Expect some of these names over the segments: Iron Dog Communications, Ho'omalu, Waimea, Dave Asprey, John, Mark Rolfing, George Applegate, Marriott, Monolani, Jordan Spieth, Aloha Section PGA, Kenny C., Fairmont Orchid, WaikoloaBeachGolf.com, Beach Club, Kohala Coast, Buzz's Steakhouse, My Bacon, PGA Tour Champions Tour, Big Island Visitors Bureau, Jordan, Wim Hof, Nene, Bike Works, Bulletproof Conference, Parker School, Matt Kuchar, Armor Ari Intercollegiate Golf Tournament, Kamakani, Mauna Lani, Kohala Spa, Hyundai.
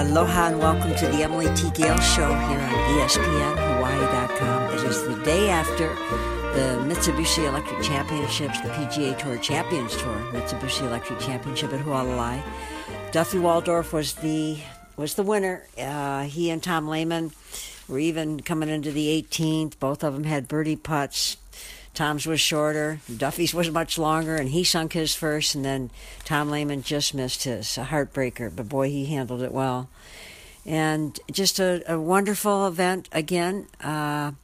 Aloha and welcome to the Emily T. Gale Show here on ESPNHawaii.com. It is the day after the Mitsubishi Electric Championships, the PGA Tour Champions Tour, Mitsubishi Electric Championship at Hualalai. Duffy Waldorf was the winner. He and Tom Lehman were even coming into the 18th. Both of them had birdie putts. Tom's was shorter, Duffy's was much longer, and he sunk his first, and then Tom Lehman just missed his, a heartbreaker, but boy, he handled it well. And just a wonderful event again. I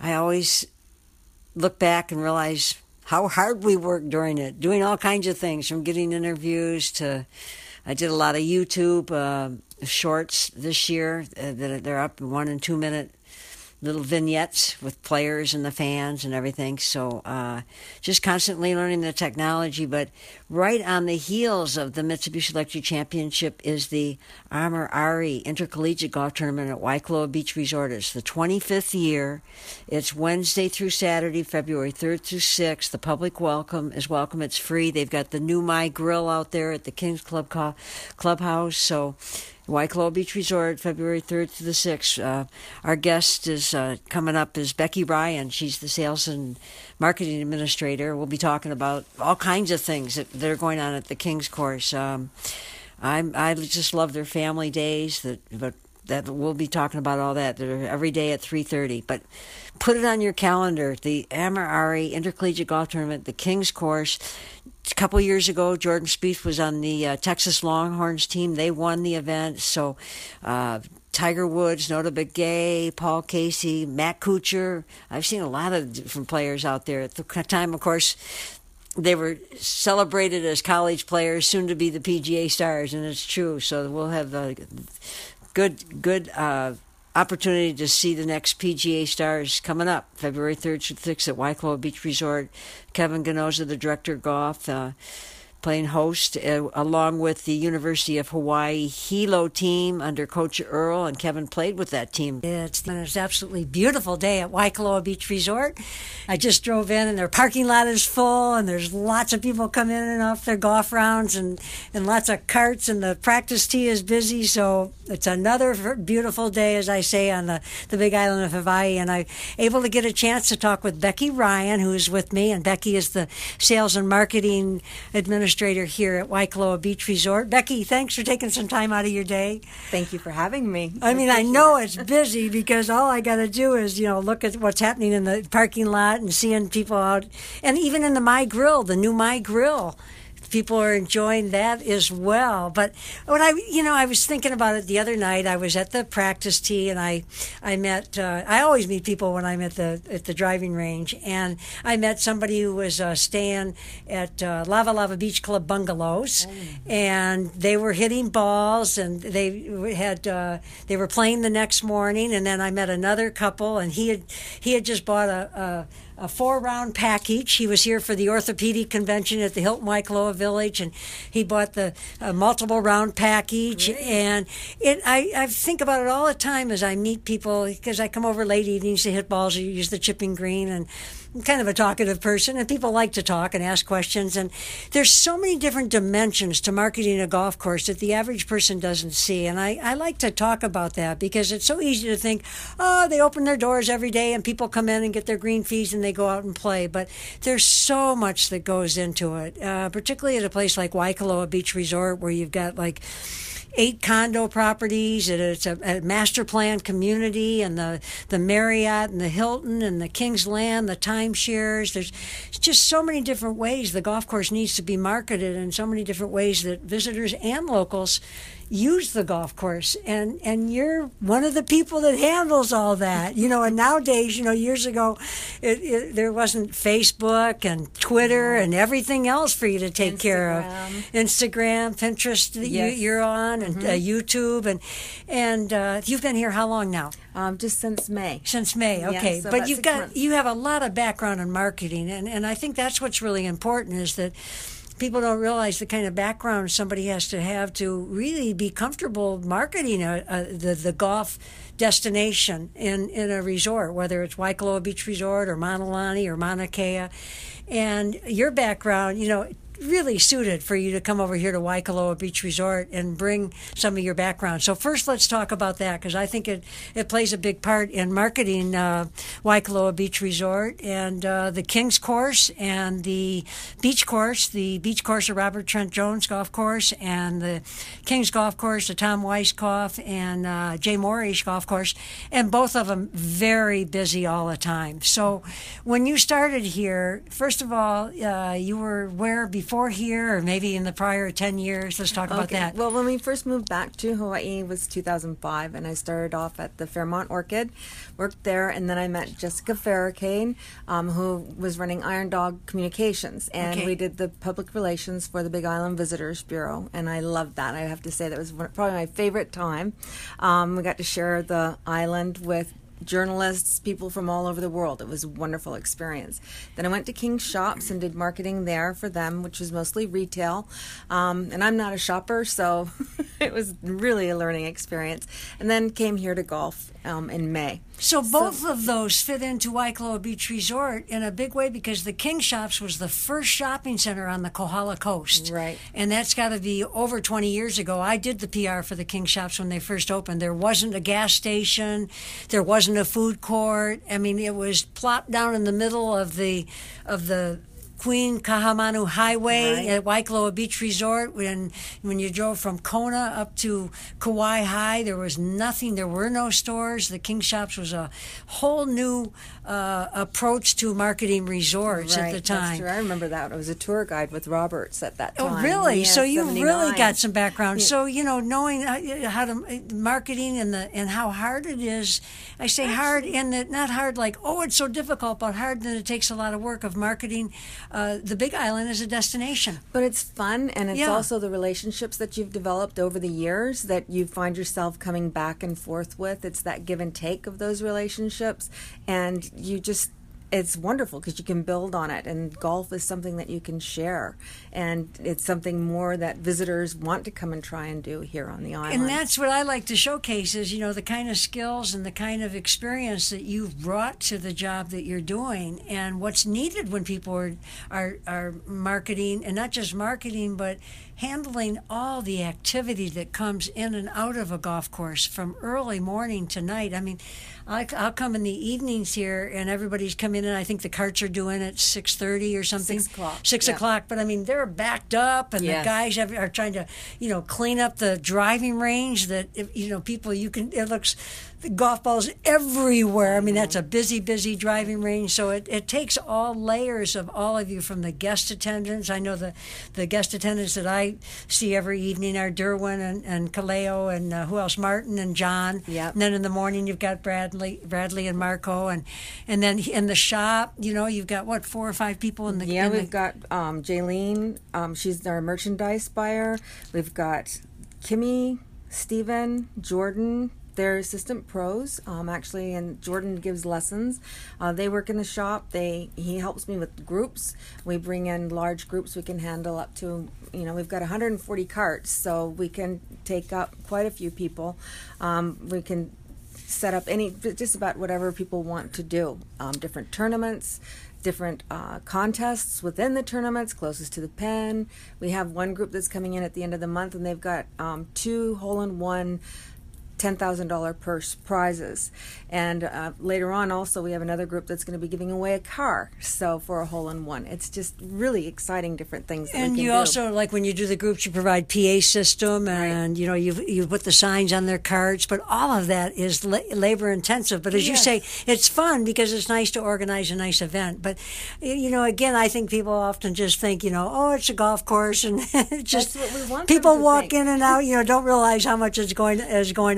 always look back and realize how hard we worked during it, doing all kinds of things, from getting interviews to, I did a lot of YouTube shorts this year, that they're up in 1 and 2 minute little vignettes with players and the fans and everything. So just constantly learning the technology. But right on the heels of the Mitsubishi Electric Championship is the Armor Ari Intercollegiate Golf Tournament at Waikoloa Beach Resort. It's the 25th year. It's Wednesday through Saturday, February 3rd through 6th. The public welcome is welcome. It's free. They've got the new My Grill out there at the Kings Club Clubhouse. So Waikoloa Beach Resort, February 3rd to the 6th. Our guest is coming up is Becky Ryan. She's the Sales and Marketing Administrator. We'll be talking about all kinds of things that are going on at the King's course. I just love their family days. That we'll be talking about all that. They're every day at 3:30. But put it on your calendar. The Armor Ari Intercollegiate Golf Tournament, the King's course. A couple years ago, Jordan Spieth was on the Texas Longhorns team. They won the event. So Tiger Woods, Notah Begay, Paul Casey, Matt Kuchar. I've seen a lot of different players out there. At the time, of course, they were celebrated as college players, soon to be the PGA stars, and it's true. So we'll have a good opportunity to see the next PGA stars coming up, February 3rd through 6th at Waikoloa Beach Resort. Kevin Ganoza, the director of golf, playing host, along with the University of Hawaii Hilo team under Coach Earl, and Kevin played with that team. It's an absolutely beautiful day at Waikoloa Beach Resort. I just drove in, and their parking lot is full, and there's lots of people come in and off their golf rounds, and lots of carts, and the practice tee is busy, so it's another beautiful day, as I say, on the Big Island of Hawaii, and I'm able to get a chance to talk with Becky Ryan, who is with me, and Becky is the Sales and Marketing Administrator here at Waikoloa Beach Resort. Becky, thanks for taking some time out of your day. Thank you for having me. I know it's busy because all I got to do is, look at what's happening in the parking lot and seeing people out. And even in the My Grill, the new My Grill, people are enjoying that as well. But when I was thinking about it the other night. I was at the practice tee, and I always meet people when I'm at the driving range, and I met somebody who was staying at Lava Lava Beach Club bungalows, and they were hitting balls, and they had they were playing the next morning, and then I met another couple, and he had just bought a 4-round package. He was here for the orthopedic convention at the Hilton Waikoloa Village, and he bought the multiple round package. Really? And I think about it all the time as I meet people, because I come over late evenings to hit balls or use the chipping green, and I'm kind of a talkative person, and people like to talk and ask questions. And there's so many different dimensions to marketing a golf course that the average person doesn't see. And I like to talk about that because it's so easy to think, they open their doors every day and people come in and get their green fees and they go out and play. But there's so much that goes into it, particularly at a place like Waikoloa Beach Resort, where you've got 8 condo properties, and it's a master plan community, and the Marriott and the Hilton and the King's Land, the timeshares. There's just so many different ways the golf course needs to be marketed, and so many different ways that visitors and locals use the golf course, and you're one of the people that handles all that, and nowadays, years ago, there wasn't Facebook and Twitter and everything else for you to take care of. Instagram, Pinterest, yes. You're on, and YouTube, and you've been here how long now? Just since May. Okay. Yeah, so but you have a lot of background in marketing, and I think that's what's really important is that people don't realize the kind of background somebody has to have to really be comfortable marketing the golf destination in a resort, whether it's Waikoloa Beach Resort or Monolani or Mauna Kea. And your background, really suited for you to come over here to Waikoloa Beach Resort and bring some of your background. So first, let's talk about that, because I think it plays a big part in marketing Waikoloa Beach Resort and the Kings Course and the Beach Course of Robert Trent Jones Golf Course and the Kings Golf Course, the Tom Weiss Golf and Jay Morish Golf Course, and both of them very busy all the time. So when you started here, first of all, you were where before here, or maybe in the prior 10 years? Let's talk about that. Well, when we first moved back to Hawaii, it was 2005, and I started off at the Fairmont Orchid, worked there, and then I met Jessica Farrakhan, who was running Iron Dog Communications, and we did the public relations for the Big Island Visitors Bureau, and I loved that. I have to say that was probably my favorite time. We got to share the island with journalists, people from all over the world. It was a wonderful experience. Then I went to King's Shops and did marketing there for them, which was mostly retail. And I'm not a shopper, so it was really a learning experience. And then came here to golf in May. So both of those fit into Waikoloa Beach Resort in a big way, because the King Shops was the first shopping center on the Kohala Coast. Right. And that's got to be over 20 years ago. I did the PR for the King Shops when they first opened. There wasn't a gas station. There wasn't a food court. I mean, it was plopped down in the middle of the Queen Kahamanu Highway at Waikoloa Beach Resort. When you drove from Kona up to Kauai High, there was nothing. There were no stores. The King Shops was a whole new approach to marketing resorts at the time. That's true. I remember that. I was a tour guide with Roberts at that time. Oh, really? Yeah, so you 79. Really got some background. Yeah. So, you know, knowing how to marketing and how hard it is. I say hard in that, not hard like, oh, it's so difficult, but hard that it takes a lot of work of marketing. The Big Island is a destination. But it's fun, and it's also the relationships that you've developed over the years that you find yourself coming back and forth with. It's that give and take of those relationships, and you just... It's wonderful because you can build on it, and golf is something that you can share, and it's something more that visitors want to come and try and do here on the island. And that's what I like to showcase is, you know, the kind of skills and the kind of experience that you've brought to the job that you're doing and what's needed when people are marketing, and not just marketing, but handling all the activity that comes in and out of a golf course from early morning to night. I mean, I'll come in the evenings here, and everybody's come in, and I think the carts are doing at 6:30 or something. 6 o'clock. 6 o'clock. But, I mean, they're backed up, and the guys are trying to, you know, clean up the driving range that, you know, people, you can, it looks... The golf balls everywhere. I mean, that's a busy, busy driving range. So it takes all layers of all of you, from the guest attendants. I know the guest attendants that I see every evening are Derwin and Kaleo and who else? Martin and John. Yep. And then in the morning you've got Bradley and Marco, and then in the shop, you know, you've got what, 4 or 5 people in the we've got Jaylene. She's our merchandise buyer. We've got Kimmy, Steven, Jordan. They're assistant pros, actually, and Jordan gives lessons. They work in the shop. He helps me with groups. We bring in large groups. We can handle up to, you know, we've got 140 carts, so we can take up quite a few people. We can set up just about whatever people want to do, different tournaments, different contests within the tournaments, closest to the pin. We have one group that's coming in at the end of the month, and they've got 2 hole-in-one $10,000 purse prizes. And later on also we have another group that's going to be giving away a car, so for a hole-in-one. It's just really exciting different things that we can do. And you also, like when you do the groups, you provide PA system and you know, you put the signs on their cards, but all of that is labor intensive. But as you say, it's fun because it's nice to organize a nice event. But, you know, again, I think people often just think, you know, oh, it's a golf course and just that's what we want people walk in and out, you know, don't realize how much is going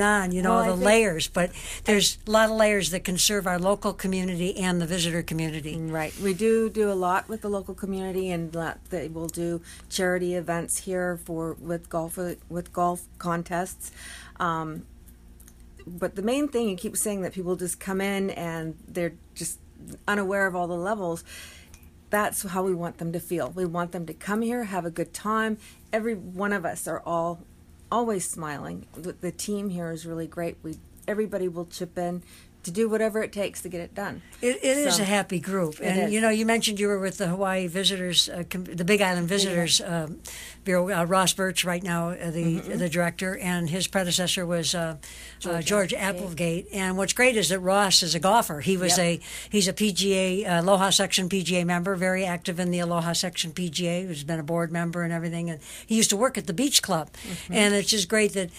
on. You know, the layers, but there's a lot of layers that can serve our local community and the visitor community. Right. We do a lot with the local community, and they will do charity events here with golf contests. But the main thing, you keep saying that people just come in and they're just unaware of all the levels. That's how we want them to feel. We want them to come here, have a good time. Every one of us are always smiling. The team here is really great. Everybody will chip in, to do whatever it takes to get it done. It is a happy group. And, you know, you mentioned you were with the Hawaii Visitors, the Big Island Visitors Bureau. Ross Birch right now, the director, and his predecessor was George Applegate. And what's great is that Ross is a golfer. He was he's a PGA, Aloha Section PGA member, very active in the Aloha Section PGA, who's been a board member and everything. And he used to work at the Beach Club. Mm-hmm. And it's just great that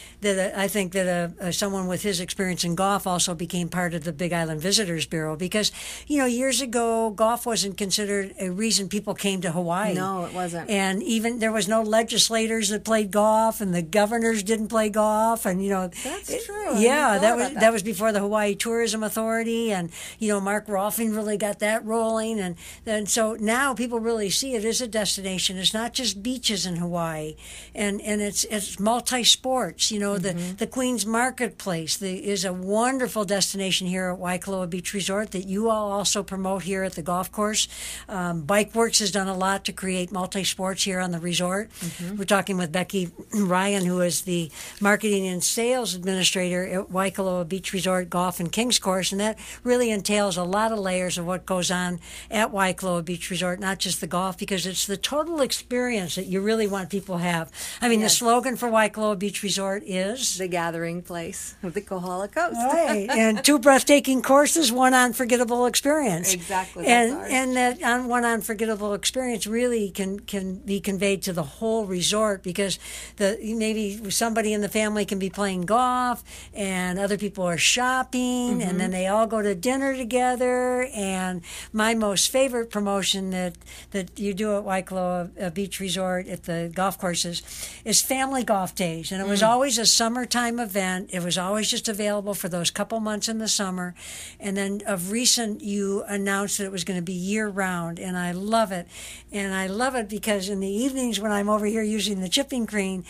I think that someone with his experience in golf also became part of the Big Island Visitors Bureau, because, you know, years ago, golf wasn't considered a reason people came to Hawaii. No, it wasn't. And even there was no legislators that played golf, and the governors didn't play golf, and, you know. That's true. Yeah, that was before the Hawaii Tourism Authority, and, you know, Mark Rolfing really got that rolling, and so now people really see it as a destination. It's not just beaches in Hawaii, and it's multi-sports, you know, the Queens Marketplace is a wonderful destination here at Waikoloa Beach Resort that you all also promote here at the golf course. Bike Works has done a lot to create multi-sports here on the resort. Mm-hmm. We're talking with Becky Ryan, who is the marketing and sales administrator at Waikoloa Beach Resort Golf and Kings Course, and that really entails a lot of layers of what goes on at Waikoloa Beach Resort, not just the golf, because it's the total experience that you really want people to have. I mean, the slogan for Waikoloa Beach Resort is the gathering place of the Kohala Coast. Right, and two breathtaking courses, one unforgettable experience. Exactly. And that one unforgettable experience really can be conveyed to the whole resort, because maybe somebody in the family can be playing golf and other people are shopping, and then they all go to dinner together. And my most favorite promotion that you do at Waikoloa Beach Resort at the golf courses is Family Golf Days. And it was always a summertime event. It was always just available for those couple months in the summer, and then of recent you announced that it was going to be year round, and I love it. And I love it because in the evenings when I'm over here using the chipping green,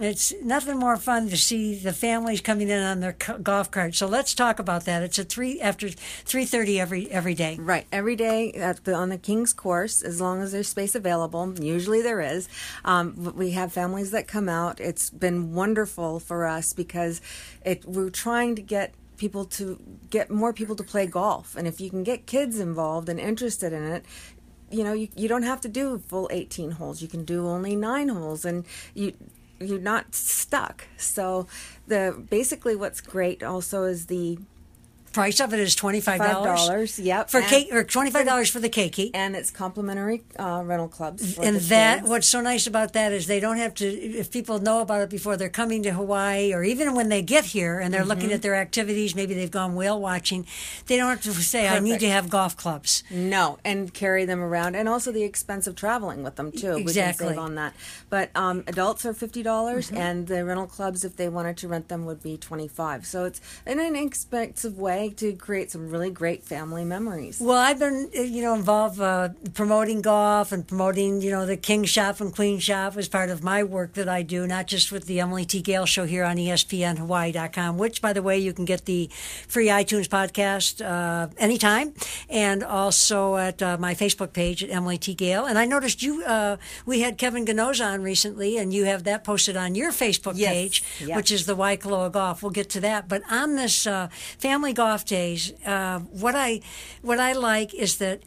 it's nothing more fun to see the families coming in on their golf cart. So let's talk about that. It's after 3:30 every day. Right, every day on the King's Course, as long as there's space available. Usually there is. We have families that come out. It's been wonderful for us because we're trying to get more people to play golf, and if you can get kids involved and interested in it, you know, you don't have to do full 18 holes. You can do only 9 holes, and you're not stuck. So basically what's great also is the price of it is $25. Yep, for cake, or $25 for the keiki, and it's complimentary rental clubs. And what's so nice about that is they don't have to. If people know about it before they're coming to Hawaii, or even when they get here and they're looking at their activities, maybe they've gone whale watching, they don't have to say, "I need to have golf clubs." No, and carry them around, and also the expense of traveling with them too. Exactly, we can save on that. But adults are $50, and the rental clubs, if they wanted to rent them, would be $25. So it's an inexpensive way to create some really great family memories. Well, I've been, you know, involved promoting golf and promoting, you know, the King Shop and Queen Shop as part of my work that I do, not just with the Emily T. Gale Show here on ESPNHawaii.com, which, by the way, you can get the free iTunes podcast anytime, and also at my Facebook page at Emily T. Gale. And I noticed we had Kevin Ganoza on recently, and you have that posted on your Facebook page, which is the Waikoloa Golf. We'll get to that. But on this family golf days, what I like is that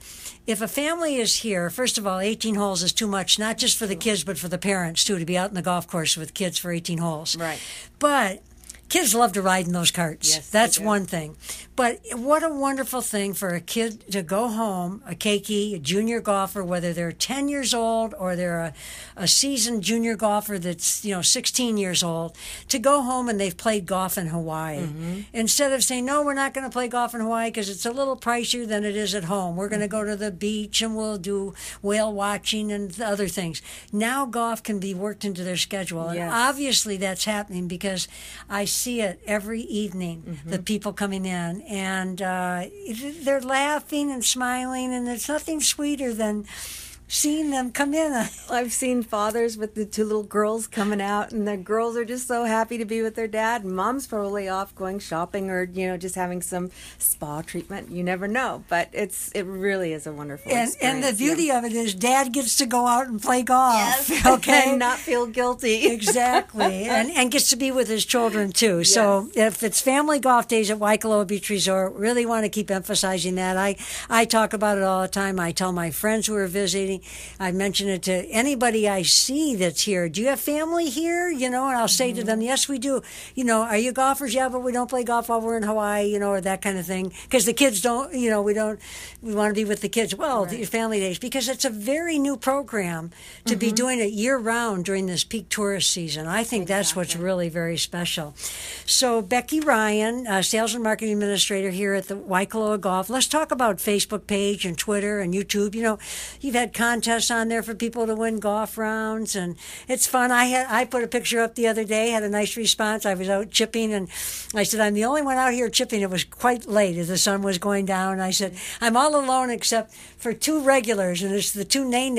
if a family is here, first of all, 18 holes is too much, not just for the kids, but for the parents, too, to be out in the golf course with kids for 18 holes. Right. But kids love to ride in those carts. Yes, that's one thing. But what a wonderful thing for a kid to go home, a keiki, a junior golfer, whether they're 10 years old or they're a seasoned junior golfer that's, you know, 16 years old, to go home and they've played golf in Hawaii. Mm-hmm. Instead of saying, no, we're not going to play golf in Hawaii because it's a little pricier than it is at home. We're going to go to the beach and we'll do whale watching and other things. Now golf can be worked into their schedule. Yes. And obviously that's happening because I see it every evening, the people coming in, and they're laughing and smiling, and there's nothing sweeter than seen them come in. I've seen fathers with the two little girls coming out, and the girls are just so happy to be with their dad. Mom's probably off going shopping or, you know, just having some spa treatment. You never know, but it really is a wonderful experience. And the beauty of it is dad gets to go out and play golf. Yes. Okay. And not feel guilty. Exactly. and gets to be with his children too. Yes. So if it's family golf days at Waikoloa Beach Resort, really want to keep emphasizing that. I talk about it all the time. I tell my friends who are visiting, I mention it to anybody I see that's here. Do you have family here? You know, and I'll say to them, yes, we do. You know, are you golfers? Yeah, but we don't play golf while we're in Hawaii, you know, or that kind of thing. Because the kids don't, you know, we want to be with the kids. Well, right. Family days, because it's a very new program to be doing it year round during this peak tourist season. I think that's what's really very special. So Becky Ryan, Sales and Marketing Administrator here at the Waikoloa Golf. Let's talk about Facebook page and Twitter and YouTube. You know, you've had contests on there for people to win golf rounds, and it's fun. I put a picture up the other day, had a nice response. I was out chipping, and I said, I'm the only one out here chipping. It was quite late as the sun was going down. I said, I'm all alone except for two regulars, and it's the two Nene.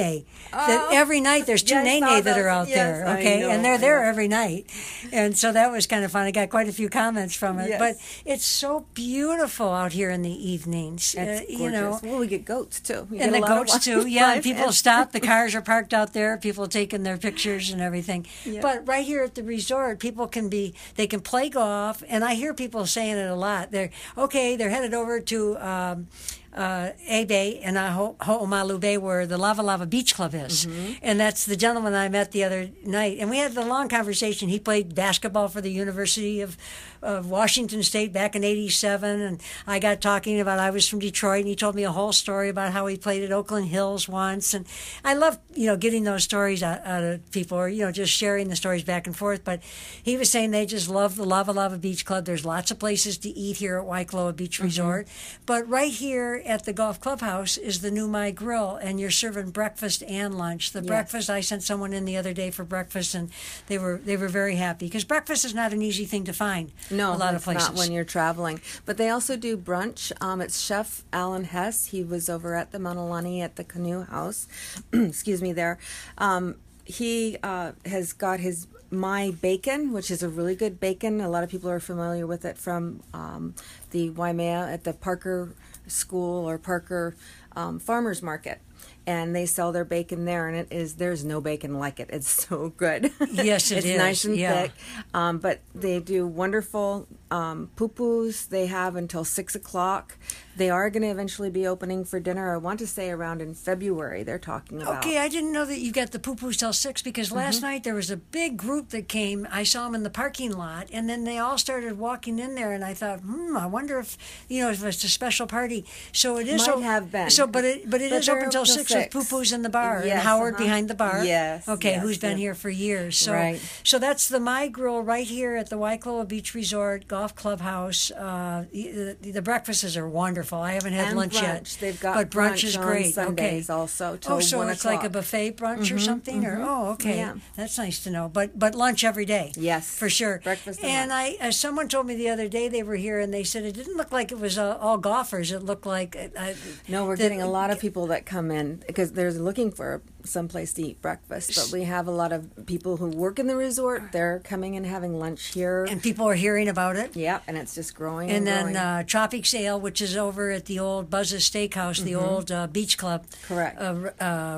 That every night there's two Nene that are out there, okay? And they're there every night. And so that was kind of fun. I got quite a few comments from it. Yes. But it's so beautiful out here in the evenings. It's gorgeous. You know. Well, we get goats, too. And the goats, too. Yeah, and people stop. The cars are parked out there. People taking their pictures and everything. Yeah. But right here at the resort, people they can play golf. And I hear people saying it a lot. They're headed over to A Bay and Ho'omalu Bay, where the Lava Lava Beach Club is. And that's the gentleman I met the other night. And we had a long conversation. He played basketball for the University of Washington State back in 87. And I got talking about, I was from Detroit, and he told me a whole story about how he played at Oakland Hills once. And I love, you know, getting those stories out of people, or, you know, just sharing the stories back and forth. But he was saying they just love the Lava Lava Beach Club. There's lots of places to eat here at Waikoloa Beach Resort. But right here at the golf clubhouse is the new My Grill, and you're serving breakfast and lunch. The breakfast, I sent someone in the other day for breakfast, and they were very happy, because breakfast is not an easy thing to find. No, a lot of places. Not when you're traveling. But they also do brunch. It's Chef Alan Hess. He was over at the Mauna Lani at the Canoe House. Excuse me there. He has got his My Bacon, which is a really good bacon. A lot of people are familiar with it from the Waimea at the Parker School or Parker Farmers Market, and they sell their bacon there, and there's no bacon like it. It's so good. Yes, it is. It's nice and thick. But they do wonderful pupus. They have until 6 o'clock. They are going to eventually be opening for dinner. I want to say around in February they're talking about. Okay, I didn't know that you got the pupus till 6, because last night there was a big group that came. I saw them in the parking lot, and then they all started walking in there, and I thought, I wonder if if it's a special party. So it is. Might have been. So, but it is open till 6. With Poo-Poo's in the bar, and Howard behind the bar. Yes. Okay, who's been here for years. So, so that's the My Grill right here at the Waikoloa Beach Resort Golf Clubhouse. The breakfasts are wonderful. I haven't had lunch yet. They've got brunch is great. On Sundays also till 1 o'clock. Oh, so it's like a buffet brunch or something? Or, okay. Yeah. That's nice to know. But lunch every day. Yes. For sure. Breakfast and lunch. Someone told me the other day they were here, and they said it didn't look like it was all golfers. It looked like... no, we're getting a lot of people that come in, because they're looking for someplace to eat breakfast, but we have a lot of people who work in the resort. They're coming and having lunch here, and people are hearing about it. Yeah, and it's just growing. And then growing. Tropic Sale, which is over at the old Buzz's Steakhouse, the old Beach Club, correct,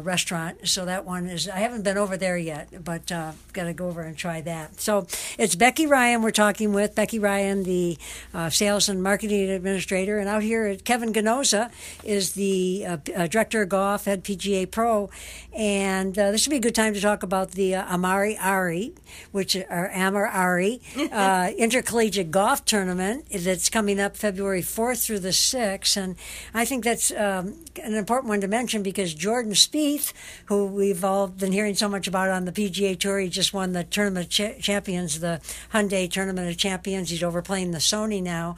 restaurant. So that one is. I haven't been over there yet, but gotta go over and try that. So it's Becky Ryan we're talking with. Becky Ryan, the Sales and Marketing Administrator, and out here at Kevin Ganoza is the Director of Golf, Head PGA Pro. And this would be a good time to talk about the Armor Ari Intercollegiate Golf Tournament that's coming up February 4th through the 6th. And I think that's an important one to mention, because Jordan Spieth, who we've all been hearing so much about on the PGA Tour, he just won the Tournament of Champions, the Hyundai Tournament of Champions. He's overplaying the Sony now.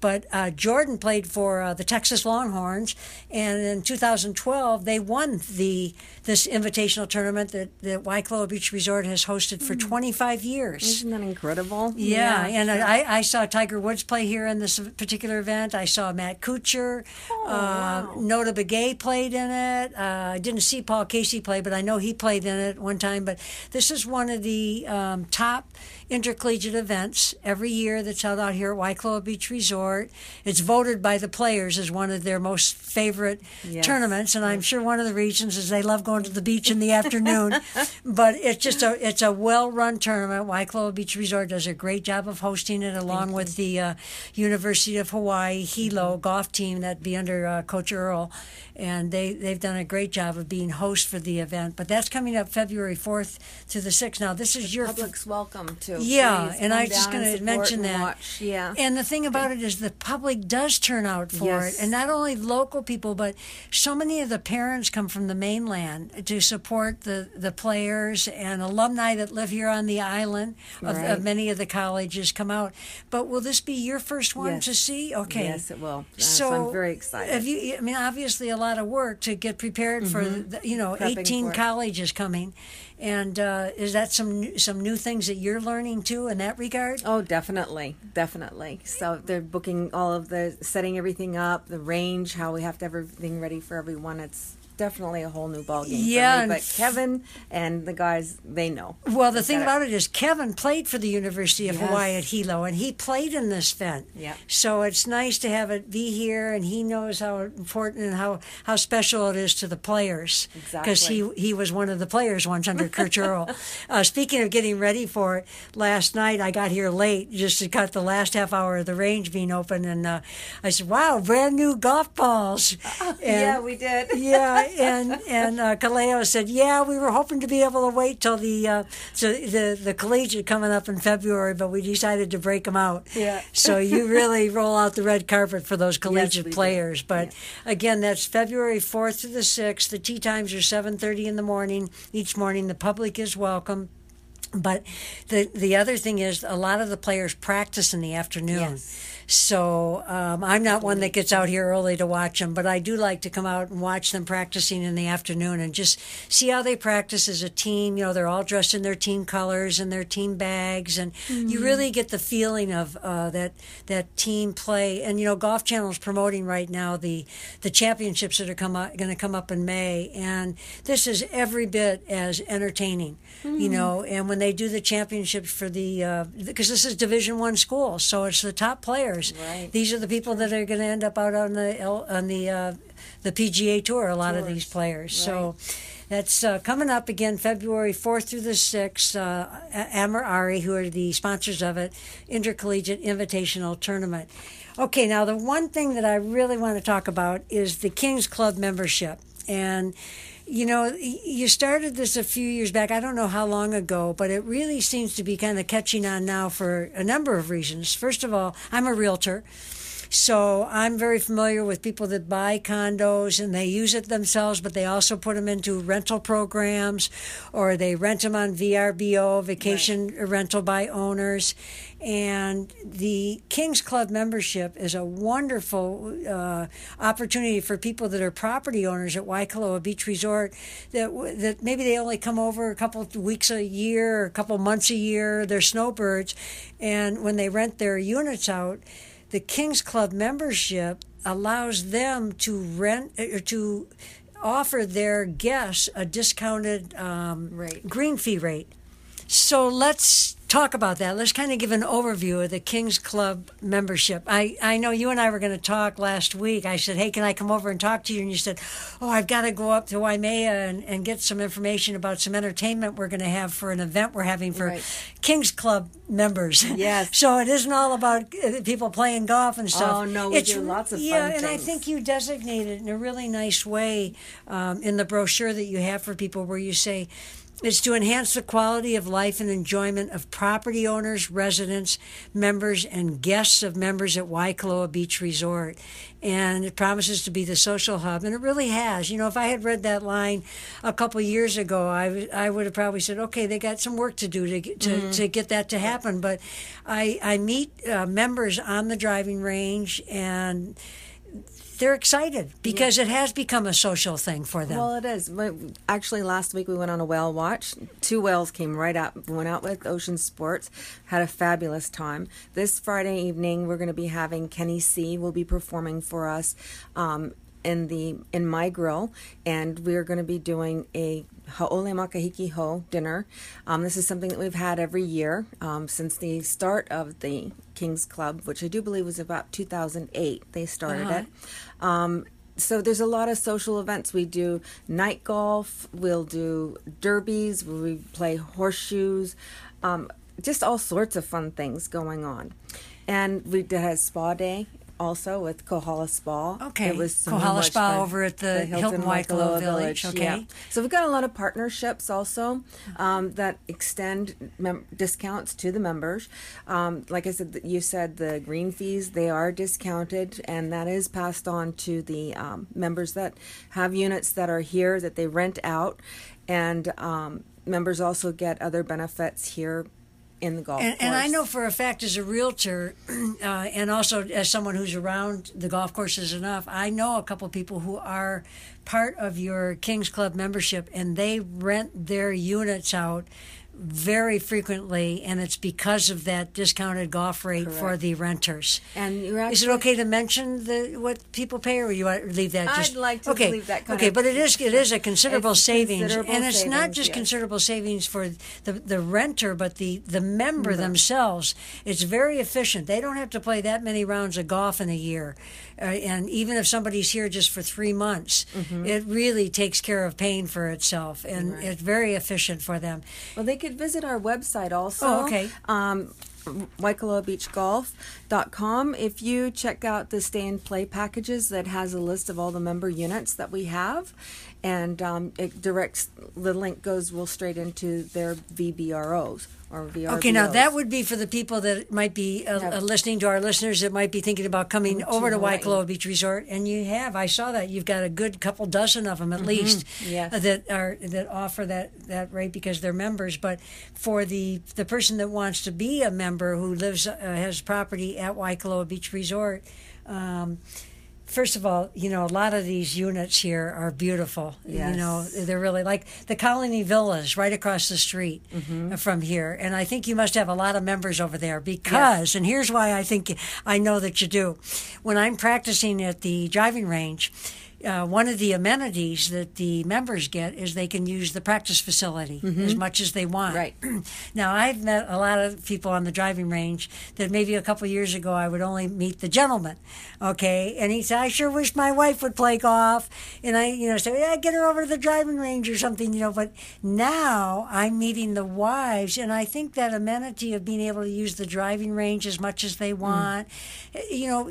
But Jordan played for the Texas Longhorns, and in 2012 they won this invitational tournament that Waikoloa Beach Resort has hosted for 25 years. Isn't that incredible? Yeah. And I saw Tiger Woods play here in this particular event. I saw Matt Kuchar. Notah Begay played in it. I didn't see Paul Casey play, but I know he played in it one time. But this is one of the top intercollegiate events every year that's held out here at Waikoloa Beach Resort. It's voted by the players as one of their most favorite tournaments, and I'm sure one of the reasons is they love going to the beach in the afternoon. But it's a well-run tournament. Waikoloa Beach Resort does a great job of hosting it, along with the University of Hawaii Hilo golf team that'd be under Coach Earl, and they've done a great job of being host for the event. But that's coming up February 4th to the 6th. Now this is your public's welcome to. Yeah, and I was just going to mention that. Yeah. And the thing about it is the public does turn out for it, and not only local people, but so many of the parents come from the mainland to support the players, and alumni that live here on the island of many of the colleges come out. But will this be your first one to see? Okay. Yes, it will. So I'm very excited. I mean, obviously a lot of work to get prepared for, prepping 18 colleges coming. And is that some new things that you're learning too in that regard? Oh, definitely. So they're booking all of setting everything up, the range, how we have to have everything ready for everyone. It's definitely a whole new ballgame for me. But Kevin and the guys, they know. Well, the thing about it is Kevin played for the University of Hawaii at Hilo, and he played in this event. Yeah. So it's nice to have it be here, and he knows how important and how special it is to the players. Exactly. Because he was one of the players once under Coach Earl. Speaking of getting ready for it, last night I got here late, just got the last half hour of the range being open, and I said, wow, brand new golf balls. Yeah, we did. Yeah. And Kaleo said, we were hoping to be able to wait till the collegiate coming up in February, but we decided to break them out. Yeah. So you really roll out the red carpet for those collegiate players. But again, that's February 4th to the 6th. The tee times are 7:30 in the morning. Each morning the public is welcome. But the other thing is a lot of the players practice in the afternoon. Yes. So I'm not one that gets out here early to watch them, but I do like to come out and watch them practicing in the afternoon and just see how they practice as a team. You know, they're all dressed in their team colors and their team bags, and you really get the feeling of that team play. And, you know, Golf Channel's promoting right now the championships that are going to come up in May, and this is every bit as entertaining, you know, and when they do the championships for because this is Division I school, so it's the top players. Right. These are the people that are going to end up out on the PGA Tour, a lot of these players. Right. So that's coming up again February 4th through the 6th. Armor Ari, who are the sponsors of it, Intercollegiate Invitational Tournament. Okay, now the one thing that I really want to talk about is the Kings Club membership. And you know, you started this a few years back. I don't know how long ago, but it really seems to be kind of catching on now for a number of reasons. First of all, I'm a realtor, so I'm very familiar with people that buy condos and they use it themselves, but they also put them into rental programs, or they rent them on VRBO, vacation rental by owners. And the Kings Club membership is a wonderful opportunity for people that are property owners at Waikoloa Beach Resort that maybe they only come over a couple of weeks a year, or a couple months a year, they're snowbirds, and when they rent their units out, the Kings Club membership allows them to rent or to offer their guests a discounted green fee rate. So let's talk about that. Let's kind of give an overview of the Kings Club membership. I know you and I were going to talk last week. I said, hey, can I come over and talk to you? And you said, oh, I've got to go up to Waimea and get some information about some entertainment we're going to have for an event we're having for Kings Club members. Yes. So it isn't all about people playing golf and stuff. Oh, no, we do lots of fun things. And I think you designate it in a really nice way in the brochure that you have for people, where you say, is to enhance the quality of life and enjoyment of property owners, residents, members, and guests of members at Waikoloa Beach Resort. And it promises to be the social hub, and it really has. You know, if I had read that line a couple years ago, I would have probably said, okay, they got some work to do to get that to happen. But I meet members on the driving range, and they're excited because it has become a social thing for them. Well, it is. Actually, last week we went on a whale watch. Two whales came right up. We went out with Ocean Sports, had a fabulous time. This Friday evening, we're going to be having Kenny C. will be performing for us in My Grill, and we're going to be doing a Ha'ole Makahiki Ho dinner. This is something that we've had every year since the start of the Kings Club, which I do believe was about 2008 they started it. So there's a lot of social events. We do night golf, we'll do derbies, we play horseshoes, just all sorts of fun things going on. And we had a spa day also with Kohala Spa. Okay. It was so Kohala Spa over at the Hilton Waikoloa Village. Okay. Yeah. So we've got a lot of partnerships also that extend discounts to the members. Like I said, you said the green fees, they are discounted, and that is passed on to the members that have units that are here that they rent out. And members also get other benefits here in the golf course. And I know for a fact as a realtor and also as someone who's around the golf courses enough, I know a couple people who are part of your Kings Club membership, and they rent their units out very frequently, and it's because of that discounted golf rate for the renters. And you're actually, is it okay to mention what people pay, or you want to leave that? I'd like to leave that. Okay, but it is a considerable savings, and it's not just considerable savings for the renter, but the member themselves. It's very efficient. They don't have to play that many rounds of golf in a year, and even if somebody's here just for 3 months, it really takes care of paying for itself, and it's very efficient for them. Well, they could visit our website also. Oh, okay. WaikoloaBeachGolf.com. If you check out the stay and play packages, that has a list of all the member units that we have, and it directs, the link goes straight into their VBROs or VRBOs. Okay, now that would be for the people that might be listening to our listeners that might be thinking about coming over to Waikoloa Beach Resort, and I saw that you've got a good couple dozen of them at least that offer that rate because they're members. But for the person that wants to be a member who lives has property at Waikoloa Beach Resort, first of all, you know, a lot of these units here are beautiful. Yes. You know, they're really like the Colony Villas right across the street from here. And I think you must have a lot of members over there because, and here's why I think I know that you do. When I'm practicing at the driving range, one of the amenities that the members get is they can use the practice facility as much as they want. Right. Now, I've met a lot of people on the driving range that maybe a couple of years ago I would only meet the gentleman, okay? And he said, I sure wish my wife would play golf. And I, said, get her over to the driving range or something, But now I'm meeting the wives, and I think that amenity of being able to use the driving range as much as they want,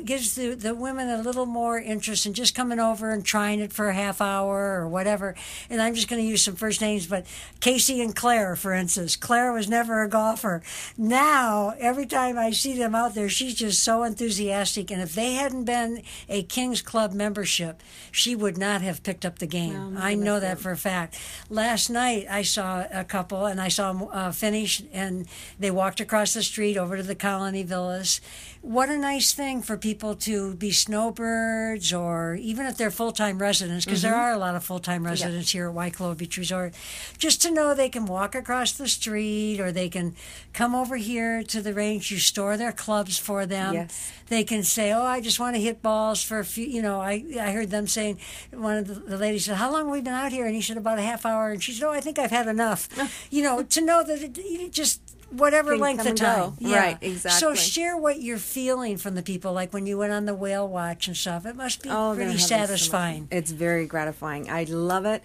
gives the women a little more interest in just coming over and trying it for a half hour or whatever. And I'm just going to use some first names, but Casey and Claire, for instance. Claire was never a golfer. Now, every time I see them out there, she's just so enthusiastic. And if they hadn't been a Kings Club membership, she would not have picked up the game. No, I know that for a fact. Last night, I saw a couple, and I saw them finish, and they walked across the street over to the Colony Villas. What a nice thing for people to be snowbirds, or even if they're full-time residents, because there are a lot of full-time residents here at Waikoloa Beach Resort, just to know they can walk across the street, or they can come over here to the range. You store their clubs for them. Yes. They can say, I just want to hit balls for a few, I heard them saying, one of the ladies said, how long have we been out here? And he said, about a half hour. And she said, I think I've had enough. To know that it just whatever length of time. Yeah. Right, exactly. So share what you're feeling from the people, like when you went on the whale watch and stuff. It must be pretty satisfying. It's very gratifying. I love it.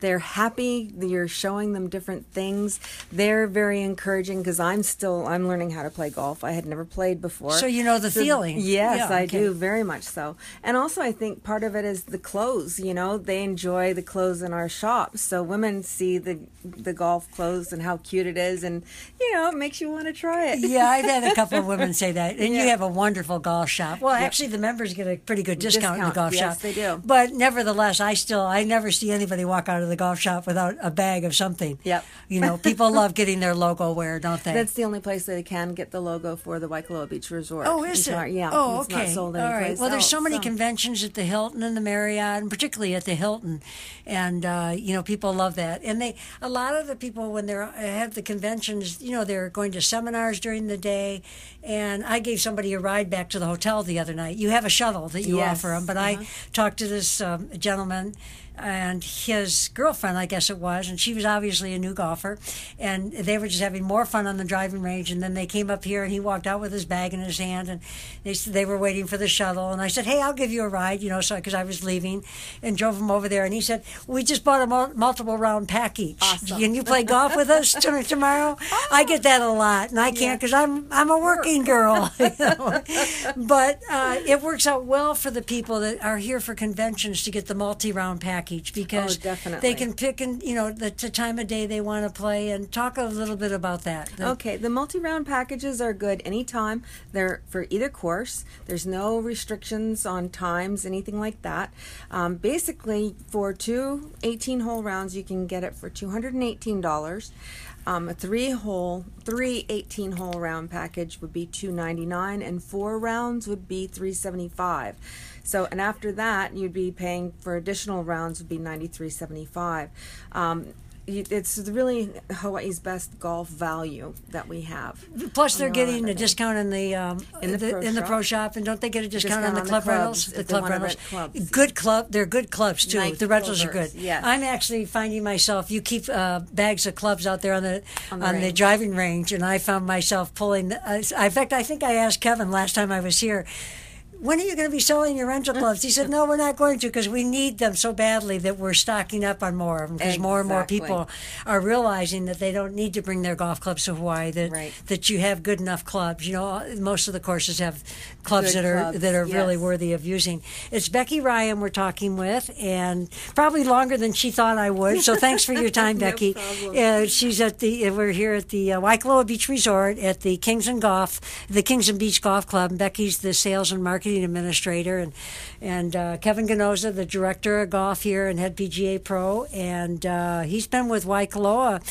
They're happy. You're showing them different things. They're very encouraging because I'm learning how to play golf. I had never played before. So you know the feeling. Yes, yeah, I do, very much so. And also I think part of it is the clothes. You know, they enjoy the clothes in our shop. So women see the golf clothes and how cute it is, and you know, it makes you want to try it. Yeah, I've had a couple of women say that. And you have a wonderful golf shop. Well, actually, the members get a pretty good discount in the golf shop. Yes, they do. But nevertheless, I never see anybody walk out of the golf shop without a bag of something. Yep. You know, people love getting their logo wear, don't they? That's the only place they can get the logo for the Waikoloa Beach Resort. Oh, is it? Yeah. Oh, okay. It's not sold anyplace. All right. Well, there's so many conventions at the Hilton and the Marriott, and particularly at the Hilton, and you know, people love that. And a lot of the people when they're at the conventions, you know, they're going to seminars during the day. And I gave somebody a ride back to the hotel the other night. You have a shuttle that you offer them, but I talked to this gentleman and his girlfriend, I guess it was, and she was obviously a new golfer, and they were just having more fun on the driving range. And then they came up here, and he walked out with his bag in his hand, and they were waiting for the shuttle. And I said, "Hey, I'll give you a ride," you know, because I was leaving, and drove him over there. And he said, "We just bought a multiple round package. Awesome. Can you play golf with us tomorrow?" Oh. I get that a lot, and I can't because I'm a working girl. You know? But it works out well for the people that are here for conventions to get the multi round package. Because they can pick and you know the time of day they want to play, and talk a little bit about that. Okay, the multi-round packages are good anytime. They're for either course. There's no restrictions on times, anything like that. Basically, for two 18-hole rounds, you can get it for $218. A 18-hole round package would be $299, and 4 rounds would be $375. So, and after that, you'd be paying for additional rounds would be $93.75. It's really Hawaii's best golf value that we have. Plus, they're getting a discount in the pro shop, and don't they get a discount on the club rentals? The club rentals, good club. They're good clubs too. Nice. The rentals are good. Yes. I'm actually finding myself. You keep bags of clubs out there on the driving range, and I found myself pulling. In fact, I think I asked Kevin last time I was here, "When are you going to be selling your rental clubs?" He said, "No, we're not going to, because we need them so badly that we're stocking up on more of them." Because more and more people are realizing that they don't need to bring their golf clubs to Hawaii. That you have good enough clubs. You know, most of the courses have clubs that are really worthy of using. It's Becky Ryan we're talking with, and probably longer than she thought I would. So thanks for your time, Becky. No she's at the. We're here at the Waikoloa Beach Resort at the Kings and Beach Golf Club. And Becky's the sales and marketing administrator, and Kevin Ganoza, the director of golf here and head PGA pro, and he's been with Waikoloa.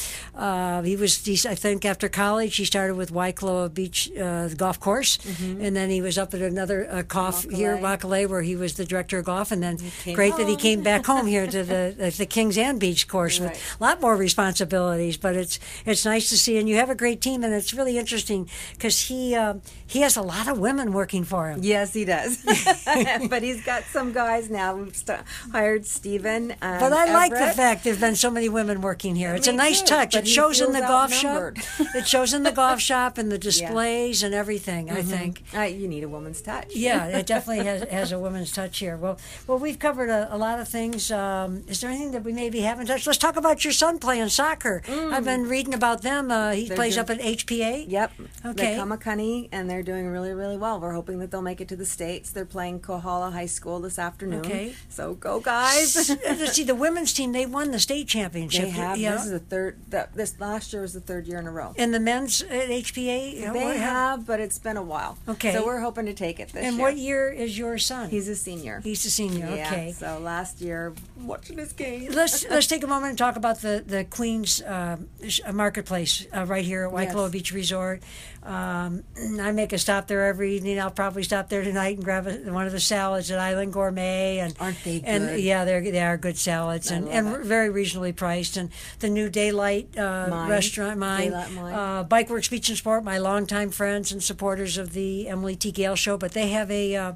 I think after college he started with Waikoloa Beach golf course, and then he was up at another Waikoloa, where he was the director of golf, and then that he came back home here to the Kings and Beach course with a lot more responsibilities. But it's nice to see, and you have a great team, and it's really interesting because he has a lot of women working for him. Yes, he does. But he's got some guys now. We've hired Stephen. But I like the fact there's been so many women working here. It's a nice touch. It shows in the golf shop. It shows in the golf shop and the displays and everything. Mm-hmm. I think you need a woman's touch. Yeah, it definitely has a woman's touch here. Well, we've covered a lot of things. Is there anything that we maybe haven't touched? Let's talk about your son playing soccer. I've been reading about them. He plays up at HPA. Yep. Okay. They're Kamakani, and they're doing really, really well. We're hoping that they'll make it to the States. They're playing Kohala High School this afternoon. Okay. So go, guys. See, the women's team, they won the state championship. They have. Yeah. This is the third. This last year was the third year in a row. And the men's at HPA? They have, but it's been a while. Okay. So we're hoping to take it this year. And what year is your son? He's a senior. Yeah, okay. So last year, watching this game. Let's take a moment and talk about the Queens Marketplace right here at Waikoloa Beach Resort. I make a stop there every evening. I'll probably stop there tonight. night and grab one of the salads at Island Gourmet. And aren't they good? And yeah, they are good salads and very reasonably priced. And the new Daylight restaurant, Bike Works Beach and Sport, my longtime friends and supporters of the Emily T. Gale Show, but they have a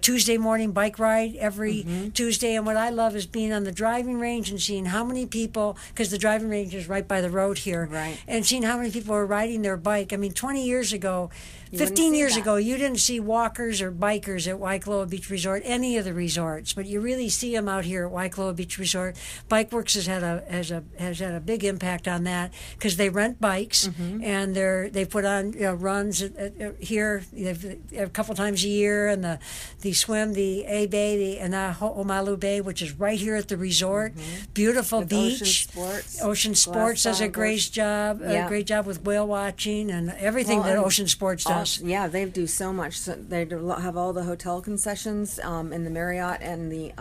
Tuesday morning bike ride every Tuesday. And what I love is being on the driving range and seeing how many people, because the driving range is right by the road here, and seeing how many people are riding their bike. I mean, 20 years ago, 15 years ago, you didn't see walkers or bikers at Waikoloa Beach Resort, any of the resorts, but you really see them out here at Waikoloa Beach Resort. Bike Works has had a big impact on that because they rent bikes and they put on runs at here a couple times a year, and the swim, the A Bay, and Ho'omalu Bay, which is right here at the resort. Beautiful with beach. Ocean Sports does a great job with whale watching and everything that Ocean Sports does. Yeah, they do so much. So they have all the hotel concessions in the Marriott and the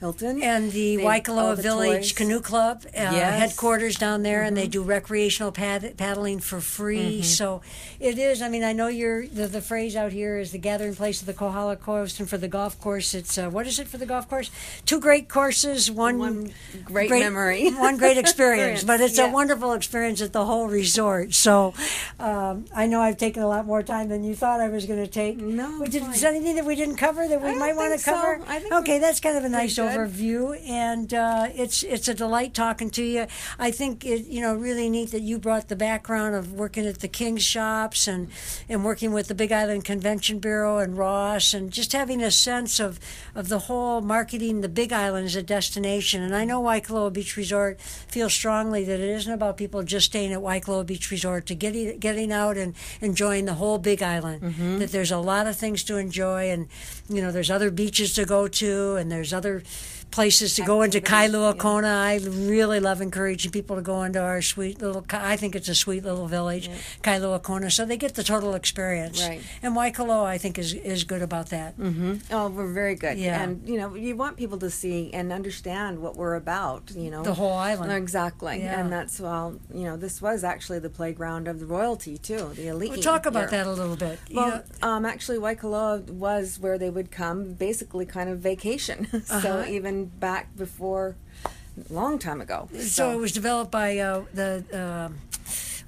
Hilton. And the Waikoloa Village Canoe Club headquarters down there, and they do recreational paddling for free. So it is, I mean, I know the phrase out here is the gathering place of the Kohala Coast, and for the golf course, it's, what is it for the golf course? Two great courses, one great memory. One great experience, but it's a wonderful experience at the whole resort. So I know I've taken a lot more time than you thought I was going to take. No, is there anything that we didn't cover that we might want to cover? So. Okay, that's kind of a nice overview, and it's a delight talking to you. I think it really neat that you brought the background of working at the King's Shops and working with the Big Island Convention Bureau and Ross, and just having a sense of the whole marketing the Big Island as a destination. And I know Waikoloa Beach Resort feels strongly that it isn't about people just staying at Waikoloa Beach Resort, to getting out and enjoying the whole Big Island, that there's a lot of things to enjoy, and there's other beaches to go to, and there's other places to go into Kailua Kona. I really love encouraging people to go into our sweet little, I think it's a sweet little village, Kailua Kona, so they get the total experience. Right. And Waikoloa, I think, is good about that. Oh, we're very good. Yeah. And, you want people to see and understand what we're about, The whole island. Exactly. Yeah. And that's, this was actually the playground of the royalty, too, the elite. We'll talk about that a little bit. Well, actually, Waikoloa was where they would come, basically kind of vacation. So even back before, long time ago. So it was developed by the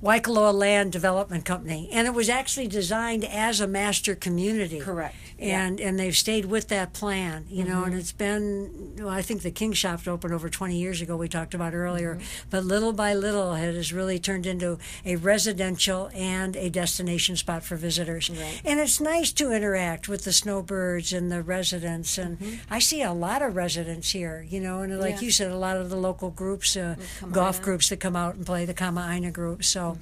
Waikoloa Land Development Company, and it was actually designed as a master community. Correct. And and they've stayed with that plan, and it's been, I think the King Shop opened over 20 years ago, we talked about earlier, but little by little it has really turned into a residential and a destination spot for visitors. Right. And it's nice to interact with the snowbirds and the residents, and I see a lot of residents here, and like you said, a lot of the local groups, golf groups that come out and play, the Kama'aina group. So,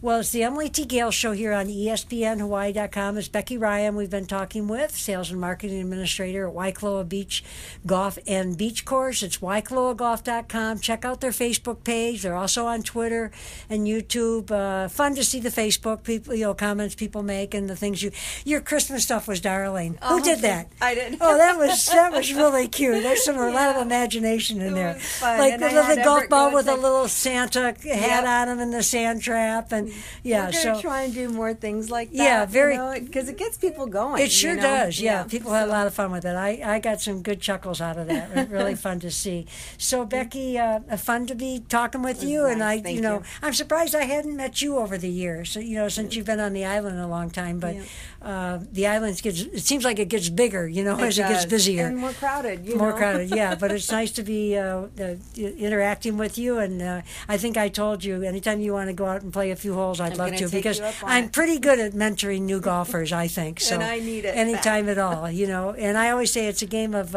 well, it's the Emily T. Gale Show here on ESPNHawaii.com. It's Becky Ryan we've been talking with, Sales and Marketing Administrator at Waikoloa Beach Golf and Beach Course. It's WaikoloaGolf.com. Check out their Facebook page. They're also on Twitter and YouTube. Fun to see the Facebook people, comments people make, and the things your Christmas stuff was darling. Who did that? I did. Oh, that was really cute. There's a lot of imagination in there. Like and the little golf ball with a little Santa hat on him, and the sand trap, and we're going to try and do more things like that. Yeah, very, because it gets people going. It sure does. Yeah, people had a lot of fun with it. I got some good chuckles out of that. Really fun to see. So, Becky, fun to be talking with you. Nice. And I I'm surprised I hadn't met you over the years. So, since you've been on the island a long time, but the island it seems like it gets bigger, it gets busier and more crowded. But it's nice to be interacting with you. And I think I told you, anytime you want to go out and play a few holes, I'd love to, because I'm pretty good at mentoring new golfers. I think so. And I need it. Anytime at all, and I always say it's a game of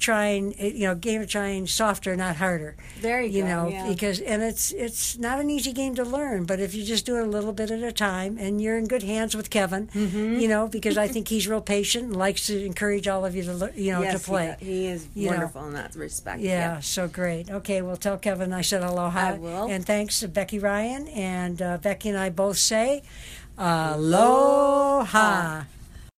trying softer, not harder. There you go. Because it's not an easy game to learn, but if you just do it a little bit at a time, and you're in good hands with Kevin, because I think he's real patient and likes to encourage all of you to to play. He is wonderful in that respect. Yeah, so great. Okay, well, tell Kevin I said aloha. I will. And thanks to Becky Ryan, and Becky and I both say aloha.